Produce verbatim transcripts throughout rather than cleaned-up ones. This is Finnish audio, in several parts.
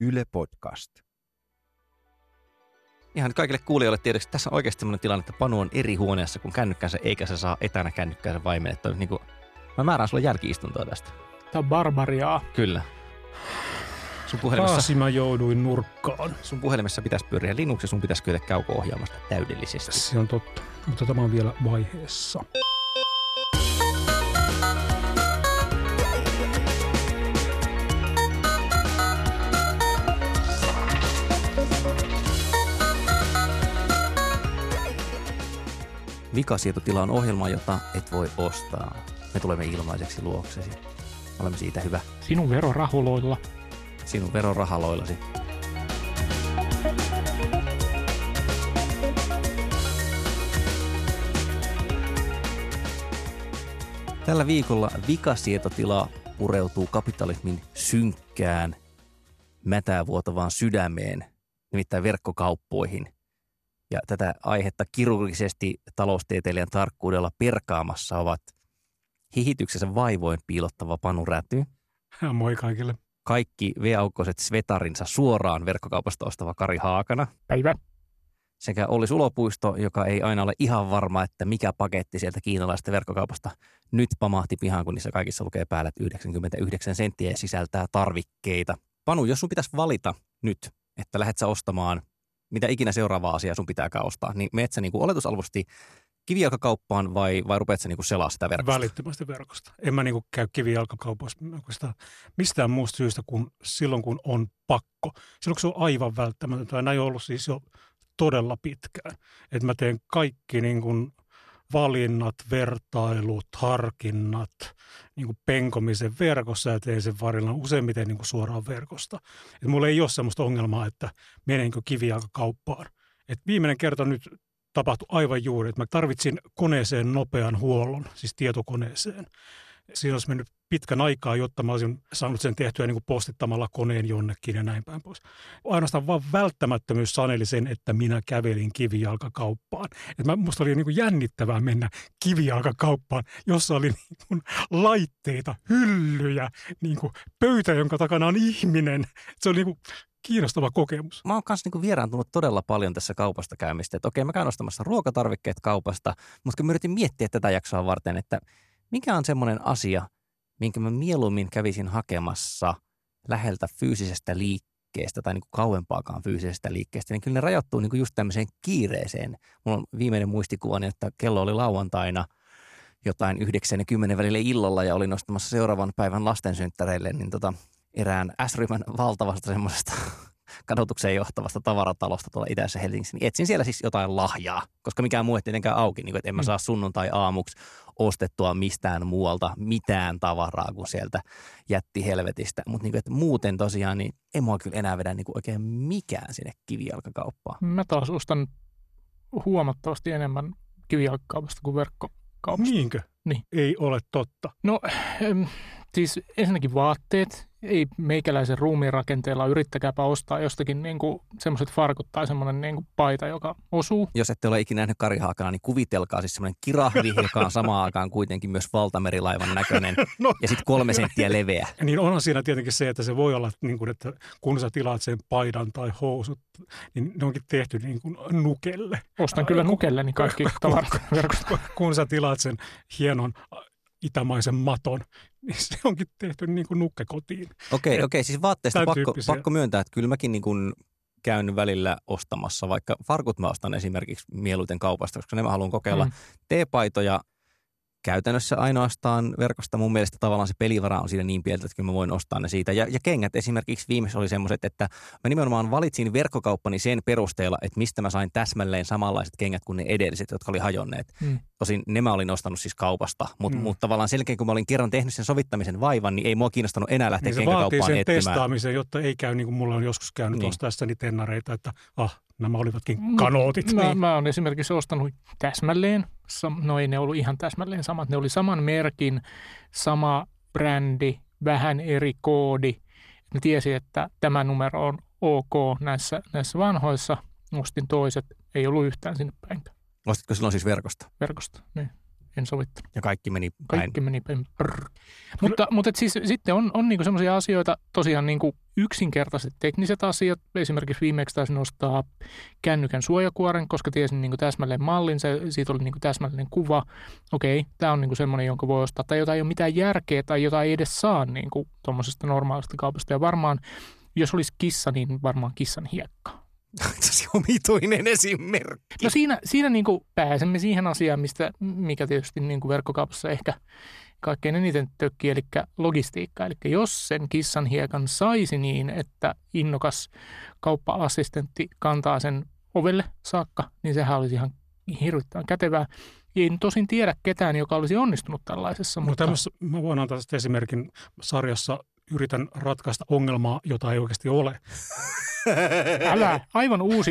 Yle Podcast. Ihan kaikille kuulijoille tiedoksi, tässä on oikeasti sellainen tilanne, että Panu on eri huoneessa kuin kännykkänsä, eikä se saa etänä kännykkänsä vaimennetta. Niin kuin, mä määrään sulle jälki-istuntoa tästä. Tämä on barbariaa. Kyllä. Sun puhelimessa, taasi mä jouduin nurkkaan. Sun puhelimessa pitäisi pyöriä Linux ja sun pitäisi kyetä kauko-ohjaamasta täydellisesti. Se on totta, mutta tämä on vielä vaiheessa. Vikasietotila on ohjelma, jota et voi ostaa. Me tulemme ilmaiseksi luoksesi. Olemme siitä hyvä. Sinun verorahuloilla. Sinun verorahaloillasi. Tällä viikolla Vikasietotila pureutuu kapitalismin synkkään, mätävuotavaan sydämeen, nimittäin verkkokauppoihin. Ja tätä aihetta kirurgisesti taloustieteilijän tarkkuudella perkaamassa ovat hihityksensä vaivoin piilottava Panu Räty. Moi kaikille. Kaikki V-aukkoiset svetarinsa suoraan verkkokaupasta ostava Kari Haakana. Päivä. Sekä Olli Sulopuisto, joka ei aina ole ihan varma, että mikä paketti sieltä kiinalaisesta verkkokaupasta nyt pamahti pihaan, kun niissä kaikissa lukee päällä, että yhdeksänkymmentäyhdeksän senttiä sisältää tarvikkeita. Panu, jos sun pitäisi valita nyt, että lähdet sä ostamaan mitä ikinä seuraavaa asiaa sun pitääkään ostaa, niin menet sä niinku oletusalvosti kivijalkakauppaan vai, vai rupeat sä niinku selaa sitä verkosta? Välittömästi verkosta. En mä niinku käy kivijalkakaupassa mistään muusta syystä kuin silloin, kun on pakko. Silloin, kun se on aivan välttämätöntä. Näin on ollut siis jo todella pitkään. Että mä teen kaikki niinku valinnat, vertailut, harkinnat, niinku penkomisen verkossa ja teen sen varilla useimmiten niinku suoraan verkosta. Et mulla ei ole sellaista ongelmaa, että menenkö kivijalkakauppaan. Et viimeinen kerta nyt tapahtui aivan juuri, että mä tarvitsin koneeseen nopean huollon, siis tietokoneeseen. Siinä olisi mennyt pitkän aikaa, jotta mä olisin saanut sen tehtyä niin kuin postittamalla koneen jonnekin ja näin päin pois. Ainoastaan vaan välttämättömyys saneli sen, että minä kävelin kivijalkakauppaan. Et mä, musta oli niin kuin jännittävää mennä kivijalkakauppaan, jossa oli niin kuin laitteita, hyllyjä, niin kuin pöytä, jonka takana on ihminen. Se oli niin kuin kiinnostava kokemus. Mä oon kanssa niinku vieraantunut todella paljon tässä kaupasta käymistä. Että okei, mä käyn ostamassa ruokatarvikkeet kaupasta, mutta mä yritin miettiä tätä jaksoa varten, että mikä on semmoinen asia, minkä mä mieluummin kävisin hakemassa läheltä fyysisestä liikkeestä tai niinku kauempaakaan fyysisestä liikkeestä, niin kyllä ne rajoittuu niinku just tämmöiseen kiireeseen. Mulla on viimeinen muistikuvani, että kello oli lauantaina jotain yhdeksän ja kymmenen välillä illalla ja olin nostamassa seuraavan päivän lastensynttäreille, niin tota erään S-ryhmän valtavasta semmoisesta kadotukseen johtavasta tavaratalosta tuolla itäisessä Helsingissä, niin etsin siellä siis jotain lahjaa, koska mikään muu ei tietenkään auki, niin että en mä saa sunnuntai-aamuksi ostettua mistään muualta mitään tavaraa kuin sieltä jättihelvetistä. Mutta niin muuten tosiaan niin ei mua kyllä enää vedä niin oikein mikään sinne kivijalkakauppaan. Mä taas ostan huomattavasti enemmän kivijalkakaupasta kuin verkkokaupasta. Niinkö? Niin. Ei ole totta. No ähm, siis ensinnäkin vaatteet. Ei meikäläisen ruumiin rakenteella yrittäkääpä ostaa jostakin niinku semmoiset farkut tai semmoinen niinku paita, joka osuu. Jos ette ole ikinä nähnyt Kari Haakana, niin kuvitelkaa siis semmoinen kirahvi, joka on samaan aikaan kuitenkin myös valtamerilaivan näköinen no, ja sitten kolme senttiä leveä. Niin onhan siinä tietenkin se, että se voi olla, niin kuin, että kun sä tilaat sen paidan tai housut, niin ne onkin tehty niin kuin nukelle. Ostan kyllä nukelle, niin kaikki tavarat verkosta. Kun sä tilaat sen hienon itämaisen maton, niin se onkin tehty niin kuin nukkekotiin. Okei, okei, siis vaatteista pakko, pakko myöntää, että kyllä mäkin niin kuin käyn välillä ostamassa, vaikka farkut mä ostan esimerkiksi mieluiten kaupasta, koska ne mä haluan kokeilla. Mm. Teepaitoja käytännössä ainoastaan verkosta. Mun mielestä tavallaan se pelivara on siinä niin pientä, että kyllä mä voin ostaa ne siitä. Ja, ja kengät esimerkiksi viimeksi oli semmoiset, että mä nimenomaan valitsin verkkokauppani sen perusteella, että mistä mä sain täsmälleen samanlaiset kengät kuin ne edelliset, jotka oli hajonneet. Mm. Tosin ne mä olin ostanut siis kaupasta, mutta mm. mut tavallaan selkeä, kun mä olin kerran tehnyt sen sovittamisen vaivan, niin ei mua kiinnostanut enää lähteä niin kenkäkauppaan etsimään. Se vaatii sen etsimään. Testaamisen, jotta ei käy niin kuin mulla on joskus käynyt niin. Ostaa tässäni tennareita, että ah, nämä olivatkin kanootit. Mä, niin. mä oon esimerkiksi ostanut täsmälleen. No ei ne ollut ihan täsmälleen samat. Ne oli saman merkin, sama brändi, vähän eri koodi. Mä tiesin, että tämä numero on ok näissä, näissä vanhoissa. Ostin toiset. Ei ollut yhtään sinne päin. Ostitko silloin siis verkosta? Verkosta, niin. en sovittanut. Ja kaikki meni päin. Kaikki meni päin. Brr. Mutta, mutta siis, sitten on, on niinku sellaisia asioita, tosiaan niinku yksinkertaiset tekniset asiat. Esimerkiksi viimeksi taisi nostaa kännykän suojakuoren, koska tiesin niinku täsmälleen mallin, se, siitä oli niinku täsmällinen kuva. Okei, tämä on niinku semmoinen, jonka voi ostaa, tai jota ei ole mitään järkeä, tai jota ei edes saa niinku tuommoisesta normaalista kaupasta. Ja varmaan, jos olisi kissa, niin varmaan kissan hiekka. Se omituinen esimerkki. No siinä, siinä niin kuin pääsemme siihen asiaan, mistä, mikä tietysti niin kuin verkkokaupassa ehkä kaikkein eniten tökkii, eli logistiikka. Eli jos sen kissan hiekan saisi niin, että innokas kauppa-assistentti kantaa sen ovelle saakka, niin sehän olisi ihan hirvittävän kätevää. En tosin tiedä ketään, joka olisi onnistunut tällaisessa. No, mutta tämmössä, mä voin antaa tästä esimerkin sarjassa. Yritän ratkaista ongelmaa, jota ei oikeasti ole. Älä, aivan uusi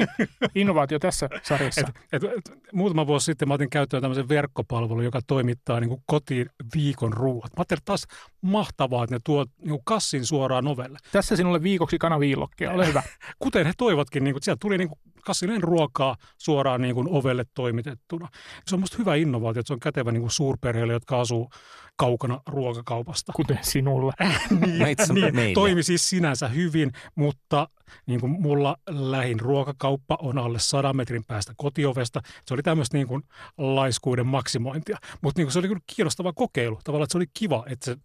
innovaatio tässä sarjassa. Et, et, et, muutama vuosi sitten mä otin käyttöön tämmöisen verkkopalvelun, joka toimittaa niin kuin kotiin viikon ruuat. Mä ajattelin taas mahtavaa, että ne tuo niin kuin kassin suoraan ovelle. Tässä sinulle viikoksi kanaviilokkia, ole hyvä. Kuten he toivotkin, niin kuin, sieltä tuli niin kuin kassinen ruokaa suoraan niin kuin ovelle toimitettuna. Se on musta hyvä innovaatio, että se on kätevä niin kuin suurperheille, jotka asuu kaukana ruokakaupasta. Kuten sinulla. niin, niin, toimi siis sinänsä hyvin, mutta niin kuin mulla lähin ruokakauppa on alle sadan metrin päästä kotiovesta. Se oli tämmöistä niin kuin laiskuuden maksimointia. Mutta niin se oli kyllä kiinnostava kokeilu. Tavallaan, että se oli kiva, että se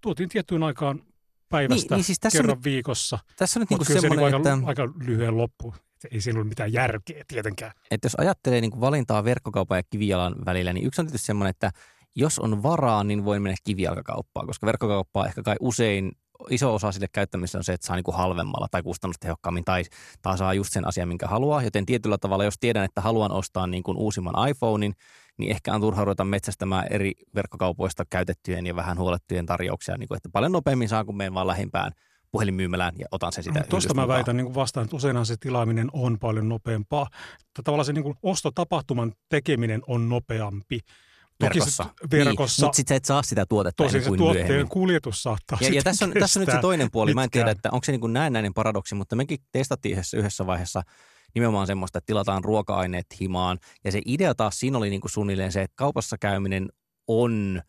tuotiin tiettyyn aikaan päivästä niin, niin siis kerran nyt, viikossa. Tässä on nyt niin semmoinen, se niin aika, aika lyhyen loppuun. Ei siinä ole mitään järkeä tietenkään. Että jos ajattelee niin kuin valintaa verkkokaupan ja kivijalan välillä, niin yksi on tietysti semmoinen, että jos on varaa, niin voi mennä kivijalkakauppaan, koska verkkokauppaa ehkä kai usein iso osa sille käyttämistä on se, että saa niin kuin halvemmalla tai kustannustehokkaammin tai, tai saa just sen asian, minkä haluaa. Joten tietyllä tavalla, jos tiedän, että haluan ostaa niin kuin uusimman iPhonein, niin ehkä on turha ruveta metsästämään eri verkkokaupoista käytettyjen ja vähän huolettujen tarjouksia, niin kuin, että paljon nopeammin saa, kun menen vaan lähimpään puhelinmyymälään ja otan sen sitä. No, tuosta mä väitän niin kuin vastaan, että useinhan se tilaaminen on paljon nopeampaa. Tavallaan se niin kuin ostotapahtuman tekeminen on nopeampi. Verkossa. verkossa. Niin, mutta sitten sä et saa sitä tuotetta tosin kuin myöhemmin. Tosin se tuotteen kuljetus saattaa ja, ja tässä on, tässä on nyt se toinen puoli. Mitkään. Mä en tiedä, että onko se niin kuin näennäinen paradoksi, mutta mekin testattiin yhdessä, yhdessä vaiheessa nimenomaan semmoista, että tilataan ruoka-aineet himaan. Ja se idea taas siinä oli niin kuin suunnilleen se, että kaupassa käyminen on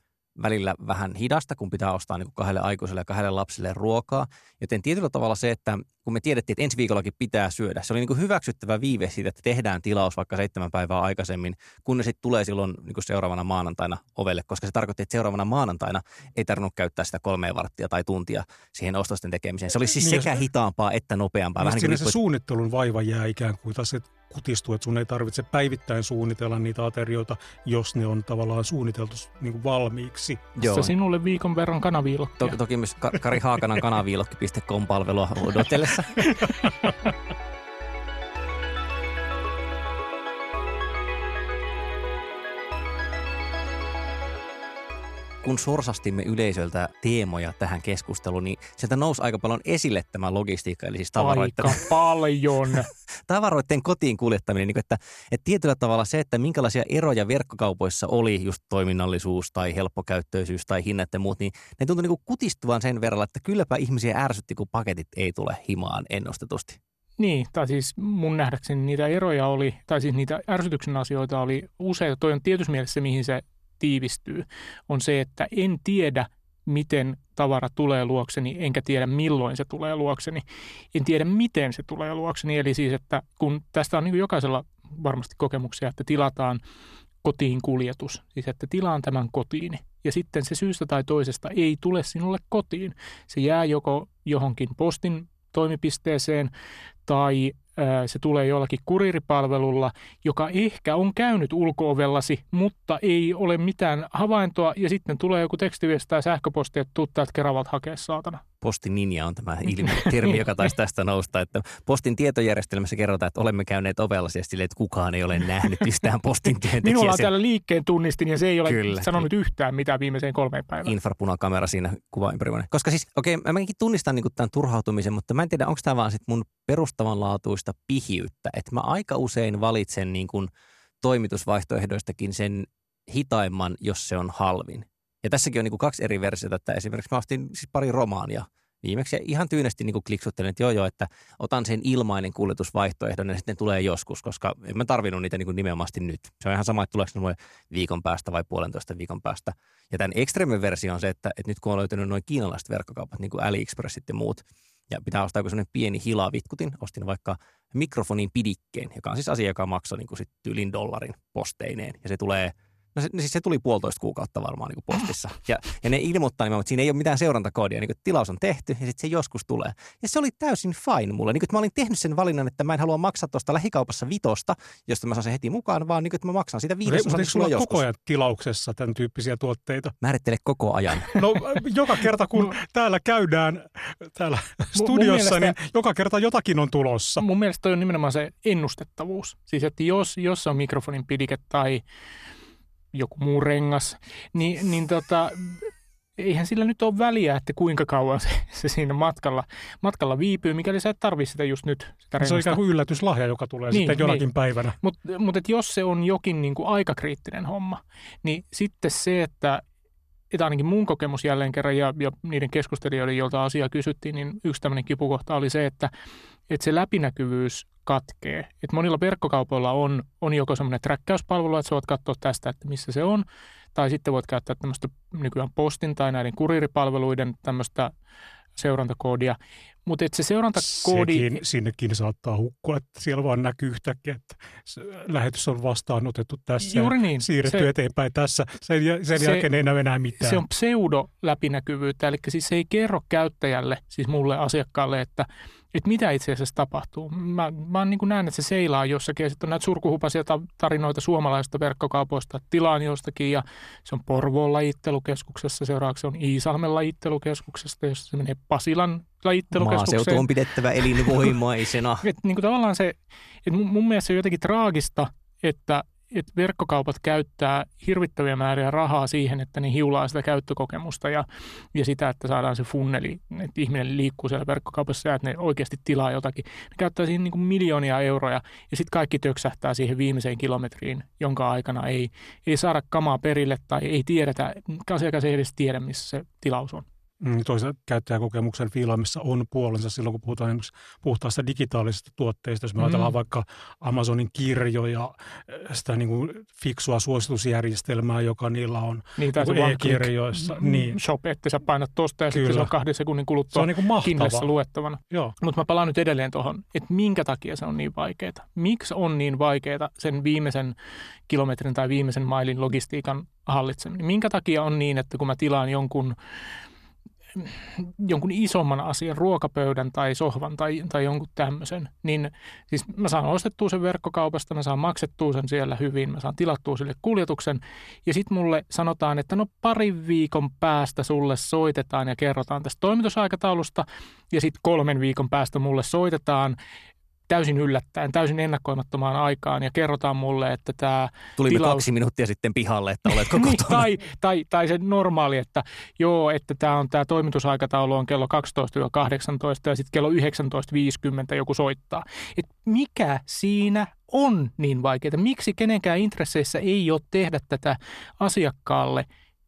välillä vähän hidasta, kun pitää ostaa niin kuin kahdelle aikuiselle ja kahdelle lapselle ruokaa. Joten tietyllä tavalla se, että kun me tiedettiin, että ensi viikollakin pitää syödä, se oli niin kuin hyväksyttävä viive siitä, että tehdään tilaus vaikka seitsemän päivää aikaisemmin, kun ne sitten tulee silloin niin kuin seuraavana maanantaina ovelle, koska se tarkoitti, että seuraavana maanantaina ei tarvinnut käyttää sitä kolmea varttia tai tuntia siihen ostosten tekemiseen. Se oli siis niin, sekä hitaampaa että nopeampaa. Vähän niin kuin se voit... suunnittelun vaiva jää ikään kuin taas, että kutistuu, että sun ei tarvitse päivittäin suunnitella niitä aterioita, jos ne on tavallaan suunniteltu niin kuin valmiiksi. Joo. Se sinulle viikon verran kanaviilokkia. To- toki myös Kari Haakanan kanaviilokki piste com-palvelua odotellessa. Kun sorsastimme yleisöltä teemoja tähän keskusteluun, niin sieltä nousi aika paljon esille tämä logistiikka, eli siis tavaroiden, aika paljon. tavaroiden kotiin kuljettaminen. Niin että, että tietyllä tavalla se, että minkälaisia eroja verkkokaupoissa oli, just toiminnallisuus tai helppokäyttöisyys tai hinnat ja muut, niin ne tuntui niin kutistuvan sen verran, että kylläpä ihmisiä ärsytti, kun paketit ei tule himaan ennustetusti. Niin, tai siis mun nähdäkseni niitä eroja oli, tai siis niitä ärsytyksen asioita oli useita. Toi on tietysti mielessä, mihin se tiivistyy, on se, että en tiedä, miten tavara tulee luokseni, enkä tiedä, milloin se tulee luokseni. En tiedä, miten se tulee luokseni. Eli siis, että kun tästä on niin kuin jokaisella varmasti kokemuksia, että tilataan kotiin kuljetus, siis että tilaan tämän kotiin, ja sitten se syystä tai toisesta ei tule sinulle kotiin. Se jää joko johonkin postin toimipisteeseen tai se tulee jollakin kuriiripalvelulla, joka ehkä on käynyt ulko-ovellasi, mutta ei ole mitään havaintoa, ja sitten tulee joku tekstiviesti tai sähköposti, että tuu täältä Keravalta hakea saatana. Postininja on tämä termi, joka taisi tästä nousta, että postin tietojärjestelmässä kerrotaan, että olemme käyneet ovellasi ja silleen, että kukaan ei ole nähnyt yhtään postin työntekijää. Minulla on täällä liikkeen tunnistin ja se ei ole Kyllä. sanonut yhtään mitään viimeiseen kolmeen päivään. Infrapunakamera siinä kuvaympärivuinen. Koska siis, okei, okay, mäkin tunnistan niin kuin tämän turhautumisen, mutta mä en tiedä, onko tämä vaan sit mun perustavanlaatuista pihiyttä, että mä aika usein valitsen niin kuin toimitusvaihtoehdoistakin sen hitaimman, jos se on halvin. Ja tässäkin on niin kuin kaksi eri versiota, että esimerkiksi mä ostin siis pari romaania viimeksi ihan tyynesti niin kuin kliksuttelin, että joo joo, että otan sen ilmainen kuljetusvaihtoehdon ja sitten tulee joskus, koska en mä tarvinnut niitä niin kuin nimenomaan nyt. Se on ihan sama, että tuleeko noin viikon päästä vai puolentoista viikon päästä. Ja tämän extreme versio on se, että, että nyt kun on löytynyt noin kiinalaiset verkkokaupat, niin kuin AliExpressit ja muut, ja pitää ostaa joku sellainen pieni hilavitkutin, ostin vaikka mikrofonin pidikkeen, joka on siis asia, joka maksaa niin kuin sit tylin dollarin posteineen, ja se tulee... No se, siis se tuli puolitoista kuukautta varmaan niin kuin postissa. Ja, ja ne ilmoittaa nimenomaan, että siinä ei ole mitään seurantakoodia. Niin kuin, tilaus on tehty ja sitten se joskus tulee. Ja se oli täysin fine mulle. Niin kuin, että mä olin tehnyt sen valinnan, että mä en halua maksaa tuosta lähikaupassa vitosta, josta mä saan sen heti mukaan, vaan niin kuin, että mä maksan sitä viidesosa. Mutta eikö sulla joskus koko ajan tilauksessa tämän tyyppisiä tuotteita? Määrittele koko ajan. No joka kerta kun täällä käydään täällä studiossa, mun, mun niin mielestä, joka kerta jotakin on tulossa. Mun mielestä toi on nimenomaan se ennustettavuus. Siis että jos, jos on mikrofonin pidike tai joku muu rengas, niin, niin tota, eihän sillä nyt ole väliä, että kuinka kauan se, se siinä matkalla, matkalla viipyy, mikäli sä et tarvitse sitä just nyt. Sitä se on ikään kuin yllätyslahja, joka tulee niin, sitten jonakin niin päivänä. Mutta mut jos se on jokin niin kuin aikakriittinen homma, niin sitten se, että, että ainakin mun kokemus jälleen kerran ja, ja niiden keskustelijoiden, joilta asiaa kysyttiin, niin yksi tämmöinen kipukohta oli se, että, että se läpinäkyvyys katkee. Et monilla verkkokaupoilla on, on joko semmoinen träkkäyspalvelu, että sä voit katsoa tästä, että missä se on, tai sitten voit käyttää tämmöistä nykyään postin tai näiden kuriiripalveluiden tämmöistä seurantakoodia. Mutta se seurantakoodi... Sekin, sinnekin saattaa hukkua, että siellä vaan näkyy yhtäkkiä, että lähetys on vastaanotettu tässä juuri niin, siirretty se, eteenpäin tässä. Sen, sen se, jälkeen ei näy enää mitään. Se on pseudoläpinäkyvyyttä, eli siis se ei kerro käyttäjälle, siis mulle asiakkaalle, että että mitä itse asiassa tapahtuu. Mä, mä niin kuin näen, että se seilaa jossakin ja sitten on näitä surkuhupaisia tarinoita suomalaisista verkkokaupoista, tilaan jostakin ja se on Porvoon lajittelukeskuksessa, seuraavaksi on Iisalmen lajittelukeskuksesta, jossa se menee Pasilan lajittelukeskukseen. Maaseutu on pidettävä elinvoimaisena. Et niin kuin tavallaan se, että mun mielestä se on jotenkin traagista, että että verkkokaupat käyttää hirvittäviä määriä rahaa siihen, että ne hiulaa sitä käyttökokemusta ja, ja sitä, että saadaan se funneli, että ihminen liikkuu siellä verkkokaupassa ja että ne oikeasti tilaa jotakin. Ne käyttää siihen niin kuin miljoonia euroja ja sitten kaikki töksähtää siihen viimeiseen kilometriin, jonka aikana ei, ei saada kamaa perille tai ei tiedetä, asiakas ei edes tiedä, missä se tilaus on. Toisaalta käyttäjäkokemuksen fiilaamissa on puolensa silloin, kun puhutaan puhtaasta digitaalisista tuotteista. Jos me mm. ajatellaan vaikka Amazonin kirjoja, sitä niin kuin fiksua suositusjärjestelmää, joka niillä on niin, e-kirjoissa. Niin. Shop, että sä painat tuosta ja sitten se on kahden sekunnin kuluttua se niin Kindlessä luettavana. Mutta mä palaan nyt edelleen tuohon, että minkä takia se on niin vaikeaa. Miksi on niin vaikeaa sen viimeisen kilometrin tai viimeisen mailin logistiikan hallitseminen? Minkä takia on niin, että kun mä tilaan jonkun... jonkun isomman asian, ruokapöydän tai sohvan tai, tai jonkun tämmöisen, niin siis mä saan ostettua sen verkkokaupasta, mä saan maksettua sen siellä hyvin, mä saan tilattua sille kuljetuksen ja sitten mulle sanotaan, että no parin viikon päästä sulle soitetaan ja kerrotaan tästä toimitusaikataulusta ja sitten kolmen viikon päästä mulle soitetaan täysin yllättäen, täysin ennakoimattomaan aikaan ja kerrotaan mulle, että tämä tulimme tilaus... kaksi minuuttia sitten pihalle, että oletko kotona. tai, tai, tai se normaali, että joo, että tämä on tämä toimitusaikataulu on kello kaksitoista kahdeksantoista ja sitten kello yhdeksäntoista viisikymmentä joku soittaa. Et mikä siinä on niin vaikeaa? Miksi kenenkään intresseissä ei ole tehdä tätä asiakkaalle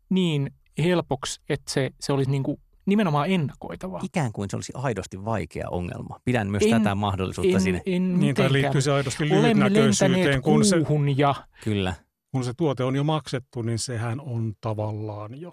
niin helpoksi, että se, se olisi niin kuin nimenomaan ennakoitavaa. Ikään kuin se olisi aidosti vaikea ongelma. Pidän myös en, tätä mahdollisuutta en, sinne. En niin, tai liittyy se aidosti lyhytnäköisyyteen. Kun se, ja... Kyllä. Kun se tuote on jo maksettu, niin sehän on tavallaan jo.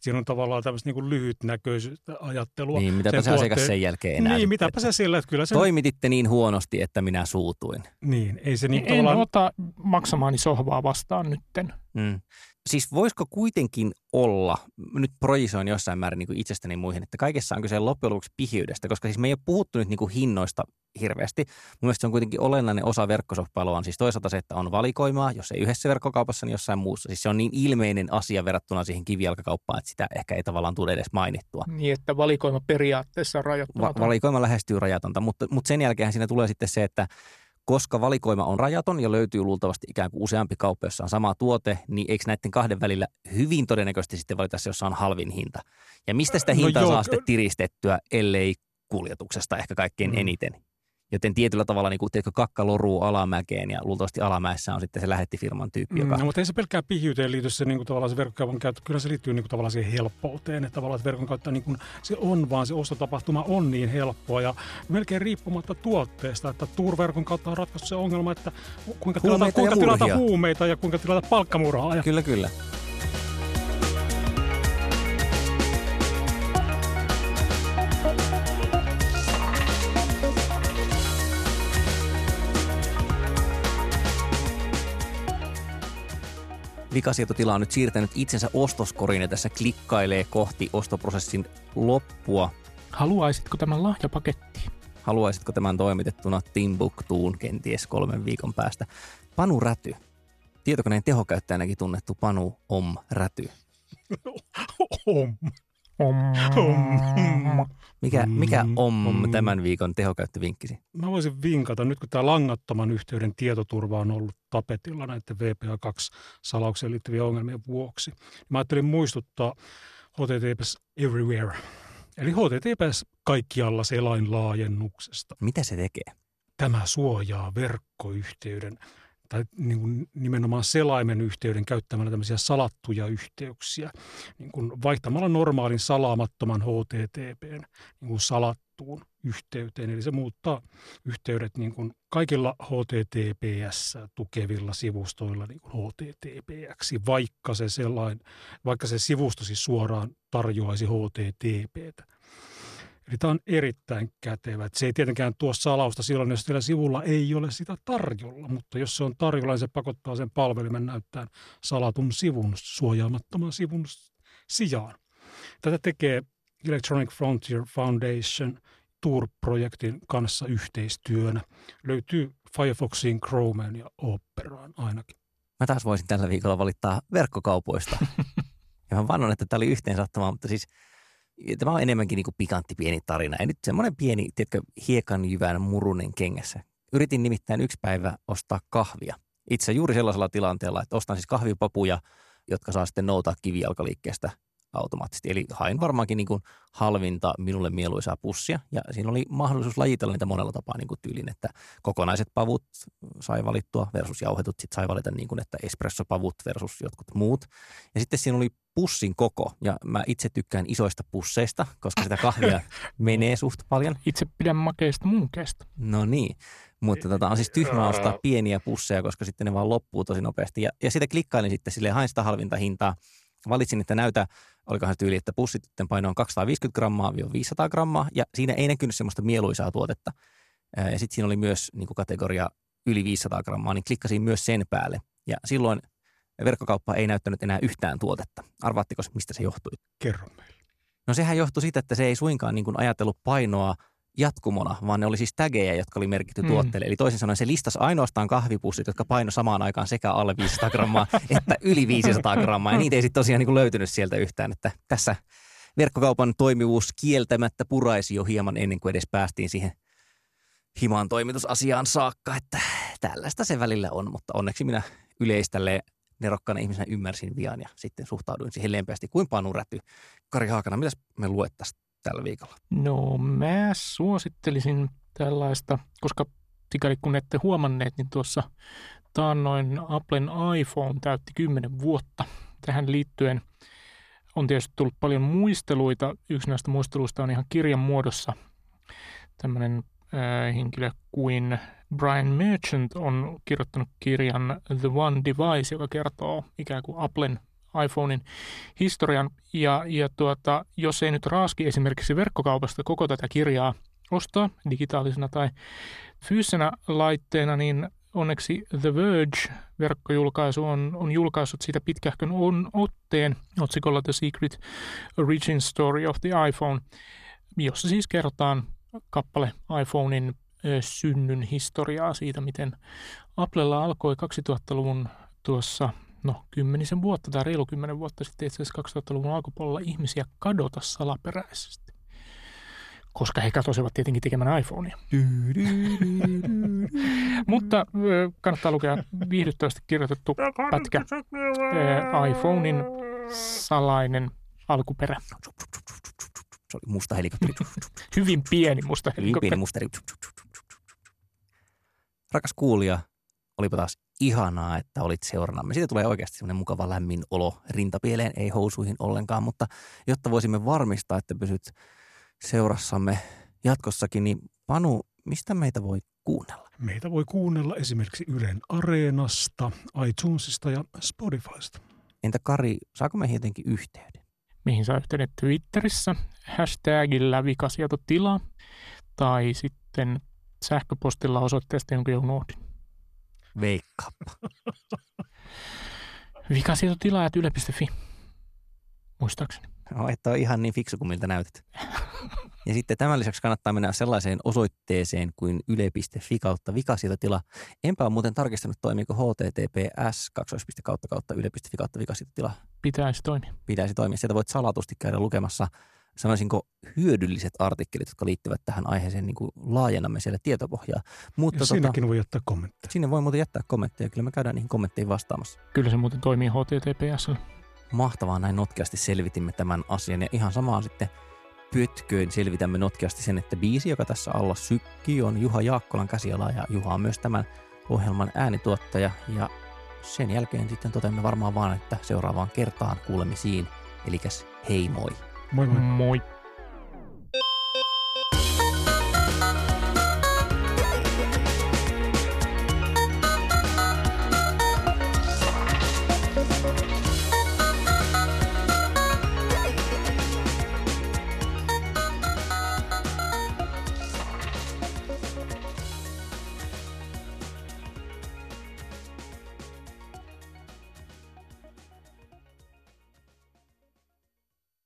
Siinä on tavallaan tämmöistä niin kuin lyhytnäköisyyttä ajattelua. Niin, mitäpä se asiakas sen jälkeen enää. Niin, mitäpä se sillä, että kyllä se... Toimititte niin huonosti, että minä suutuin. Niin, ei se niin en, tavallaan... En ota maksamaani sohvaa vastaan nytten. Mm. Siis voisiko kuitenkin olla, nyt projisoin jossain määrin niin kuin itsestäni muihin, että kaikessa on kyse loppujen lopuksi pihiydestä, koska siis me ei ole puhuttu nyt niin kuin hinnoista hirveästi. Mun mielestä se on kuitenkin olennainen osa verkkosoppailua on siis toisaalta se, että on valikoimaa, jos ei yhdessä verkkokaupassa, niin jossain muussa. Siis se on niin ilmeinen asia verrattuna siihen kivijalkakauppaan, että sitä ehkä ei tavallaan tule edes mainittua. Niin, että valikoima periaatteessa on rajoittamaton. Va- valikoima lähestyy rajatonta, mutta, mutta sen jälkeen siinä tulee sitten se, että koska valikoima on rajaton ja löytyy luultavasti ikään kuin useampi kauppa, jossa on sama tuote, niin eikö näiden kahden välillä hyvin todennäköisesti sitten valita se, jossa on halvin hinta? Ja mistä sitä hintaa no saa sitten tiristettyä, ellei kuljetuksesta ehkä kaikkein mm. eniten? Joten tietyllä tavalla niin kuin, teetkö, kakka loruu alamäkeen, ja luultavasti alamäessä on sitten se lähettifirman tyyppi, joka... Mm, no, mutta ei se pelkkää pihiyteen liity se, niin kuin, tavallaan se verkkokaupan käyttö. Kyllä se liittyy niin kuin, tavallaan siihen helppouteen, että tavallaan se verkon käyttö niin kuin, se on, vaan se ostotapahtuma on niin helppoa ja melkein riippumatta tuotteesta, että Tuur-verkon kautta on ratkaistu se ongelma, että kuinka tilata, kuinka tilata huumeita ja kuinka tilata palkkamurhaa. Ja... Kyllä, kyllä. Vikasietotila on nyt siirtänyt itsensä ostoskoriin ja tässä klikkailee kohti ostoprosessin loppua. Haluaisitko tämän lahjapakettiin? Haluaisitko tämän toimitettuna Timbuktuun kenties kolmen viikon päästä? Panu Räty. Tietokoneen tehokäyttäjänäkin tunnettu Panu Om Räty. Om. Om. Om. Mikä, mikä on tämän viikon tehokäyttövinkkisi? Mä voisin vinkata, nyt kun tämä langattoman yhteyden tietoturva on ollut tapetilla näiden W P A kaksi -salaukseen liittyviä ongelmien vuoksi, mä ajattelin muistuttaa H T T P S Everywhere, eli H T T P S kaikkialla selain laajennuksesta. Mitä se tekee? Tämä suojaa verkkoyhteyden tai niin kuin nimenomaan selaimen yhteyden käyttämällä tämmöisiä salattuja yhteyksiä, niin kuin vaihtamalla normaalin salaamattoman H T T P:n niin kuin salattuun yhteyteen. Eli se muuttaa yhteydet niin kuin kaikilla H T T P S tukevilla sivustoilla niin kuin H T T P:ksi, vaikka se, selain, vaikka se sivusto siis suoraan tarjoaisi H T T P:tä. Eli tämä on erittäin kätevä. Se ei tietenkään tuo salausta silloin, jos teillä sivulla ei ole sitä tarjolla, mutta jos se on tarjolla, niin se pakottaa sen palvelimen näyttämään salatun sivun suojaamattoman sivun sijaan. Tätä tekee Electronic Frontier Foundation Tour-projektin kanssa yhteistyönä. Löytyy Firefoxiin, Chromeen ja Operaan ainakin. Mä taas voisin tällä viikolla valittaa verkkokaupoista. Ja mä vannon, että tämä oli yhteensattumaa, mutta siis... Tämä on enemmänkin niin kuin pikantti pieni tarina. Ja nyt semmoinen pieni, tiedätkö, hiekanjyvän murunen kengässä. Yritin nimittäin yksi päivä ostaa kahvia. Itse juuri sellaisella tilanteella, että ostan siis kahvipapuja, jotka saa sitten noutaa kivijalkaliikkeestä automaattisesti. Eli hain varmaankin niin kuin halvinta minulle mieluisaa pussia. Ja siinä oli mahdollisuus lajitella niitä monella tapaa niin kuin tyylin, että kokonaiset pavut sai valittua versus jauhetut. Sitten sai valita niin kuin, että espressopavut versus jotkut muut. Ja sitten siinä oli pussin koko. Ja mä itse tykkään isoista pusseista, koska sitä kahvia menee suht paljon. Itse pidän makeista munkeista. No niin. Mutta tota, on siis tyhmää ostaa pieniä pusseja, koska sitten ne vaan loppuu tosi nopeasti. Ja, ja sitä klikkailin sitten silleen, hain sitä halvinta hintaa. Valitsin, että näytä, olikohan se tyyli, että pussit paino on kaksisataaviisikymmentä grammaa viiva viisisataa grammaa, ja siinä ei näkynyt semmoista mieluisaa tuotetta. Ja sitten siinä oli myös niin kuin kategoria yli viisisataa grammaa, niin klikkasin myös sen päälle. Ja silloin verkkokauppa ei näyttänyt enää yhtään tuotetta. Arvaatteko, mistä se johtui? Kerro meille. No sehän johtui siitä, että se ei suinkaan niin kuin ajatellut painoa jatkumona, vaan ne oli siis tägejä, jotka oli merkitty mm. tuotteelle. Eli toisin sanoen se listasi ainoastaan kahvipussit, jotka paino samaan aikaan sekä alle viisisataa grammaa että yli viisisataa grammaa. Ja niitä ei sitten tosiaan niin kuin löytynyt sieltä yhtään. Että tässä verkkokaupan toimivuus kieltämättä puraisi jo hieman ennen kuin edes päästiin siihen himaan toimitusasiaan saakka. Että tällaista se välillä on, mutta onneksi minä yleiställe nerokkana ihmisenä ymmärsin vian ja sitten suhtauduin siihen lempeästi kuin Panu Räty. Kari Haakana, mitäs me luettaisiin tällä viikolla? No mä suosittelisin tällaista, koska sikäli kun ette huomanneet, niin tuossa taannoin Applen iPhone täytti kymmenen vuotta. Tähän liittyen on tietysti tullut paljon muisteluita. Yksi näistä muisteluista on ihan kirjan muodossa. Tämmöinen äh, henkilö kuin Brian Merchant on kirjoittanut kirjan The One Device, joka kertoo ikään kuin Applen iPhonein historian, ja, ja tuota, jos ei nyt raaski esimerkiksi verkkokaupasta koko tätä kirjaa ostaa digitaalisena tai fyysisenä laitteena, niin onneksi The Verge-verkkojulkaisu on, on julkaissut siitä pitkähkön on otteen otsikolla The Secret Origin Story of the iPhone, jossa siis kerrotaan kappale iPhonein synnyn historiaa siitä, miten Applella alkoi kaksituhattaluvun tuossa No kymmenisen vuotta tai reilu kymmenen vuotta sitten itse asiassa kaksituhattaluvun alkupuolella ihmisiä kadota salaperäisesti, koska he katosivat tietenkin tekemään iPhonea. Mutta kannattaa lukea viihdyttävästi kirjoitettu pätkä iPhonein salainen alkuperä. Se oli musta helikopteri. Hyvin pieni musta helikopteri. Hyvin pieni musta helikopteri. rakas kuulija, olipa taas ihanaa, että olit seurannamme. Siitä tulee oikeasti semmoinen mukava lämmin olo rintapieleen, ei housuihin ollenkaan, mutta jotta voisimme varmistaa, että pysyt seurassamme jatkossakin, niin Panu, mistä meitä voi kuunnella? Meitä voi kuunnella esimerkiksi Ylen Areenasta, iTunesista ja Spotifysta. Entä Kari, saako meihin jotenkin yhteyden? Mihin saa yhteyden? Twitterissä, hashtagillä Vikasietotila tai sitten sähköpostilla osoitteesta, jonka jo unohdin. Veikkaappa. Vikasietotila at yle piste fi, muistaakseni. No, että on ihan niin fiksu kuin miltä näytät. Ja sitten tämän lisäksi kannattaa mennä sellaiseen osoitteeseen kuin yle piste fi kautta vikasietotila. Enpä ole muuten tarkistanut, toimiiko H T T P S kautta kautta yle piste fi kautta vikasietotila. Pitäisi toimia. Pitäisi toimia. Sieltä voit salatusti käydä lukemassa, sanoisinko, hyödylliset artikkelit, jotka liittyvät tähän aiheeseen, niin kuin laajennamme siellä tietopohjaa. Mutta ja siinäkin tota, voi jättää kommentteja. Sinne voi muuten jättää kommentteja. Kyllä me käydään niihin kommentteihin vastaamassa. Kyllä se muuten toimii H T T P S. Mahtavaa, näin notkeasti selvitimme tämän asian ja ihan samaa sitten pötköön selvitämme notkeasti sen, että biisi, joka tässä alla sykkii, on Juha Jaakkolan käsiala ja Juha on myös tämän ohjelman äänituottaja ja sen jälkeen sitten toteamme varmaan vaan, että seuraavaan kertaan kuulemisiin, elikäs hei moi. Moi moi. Moi.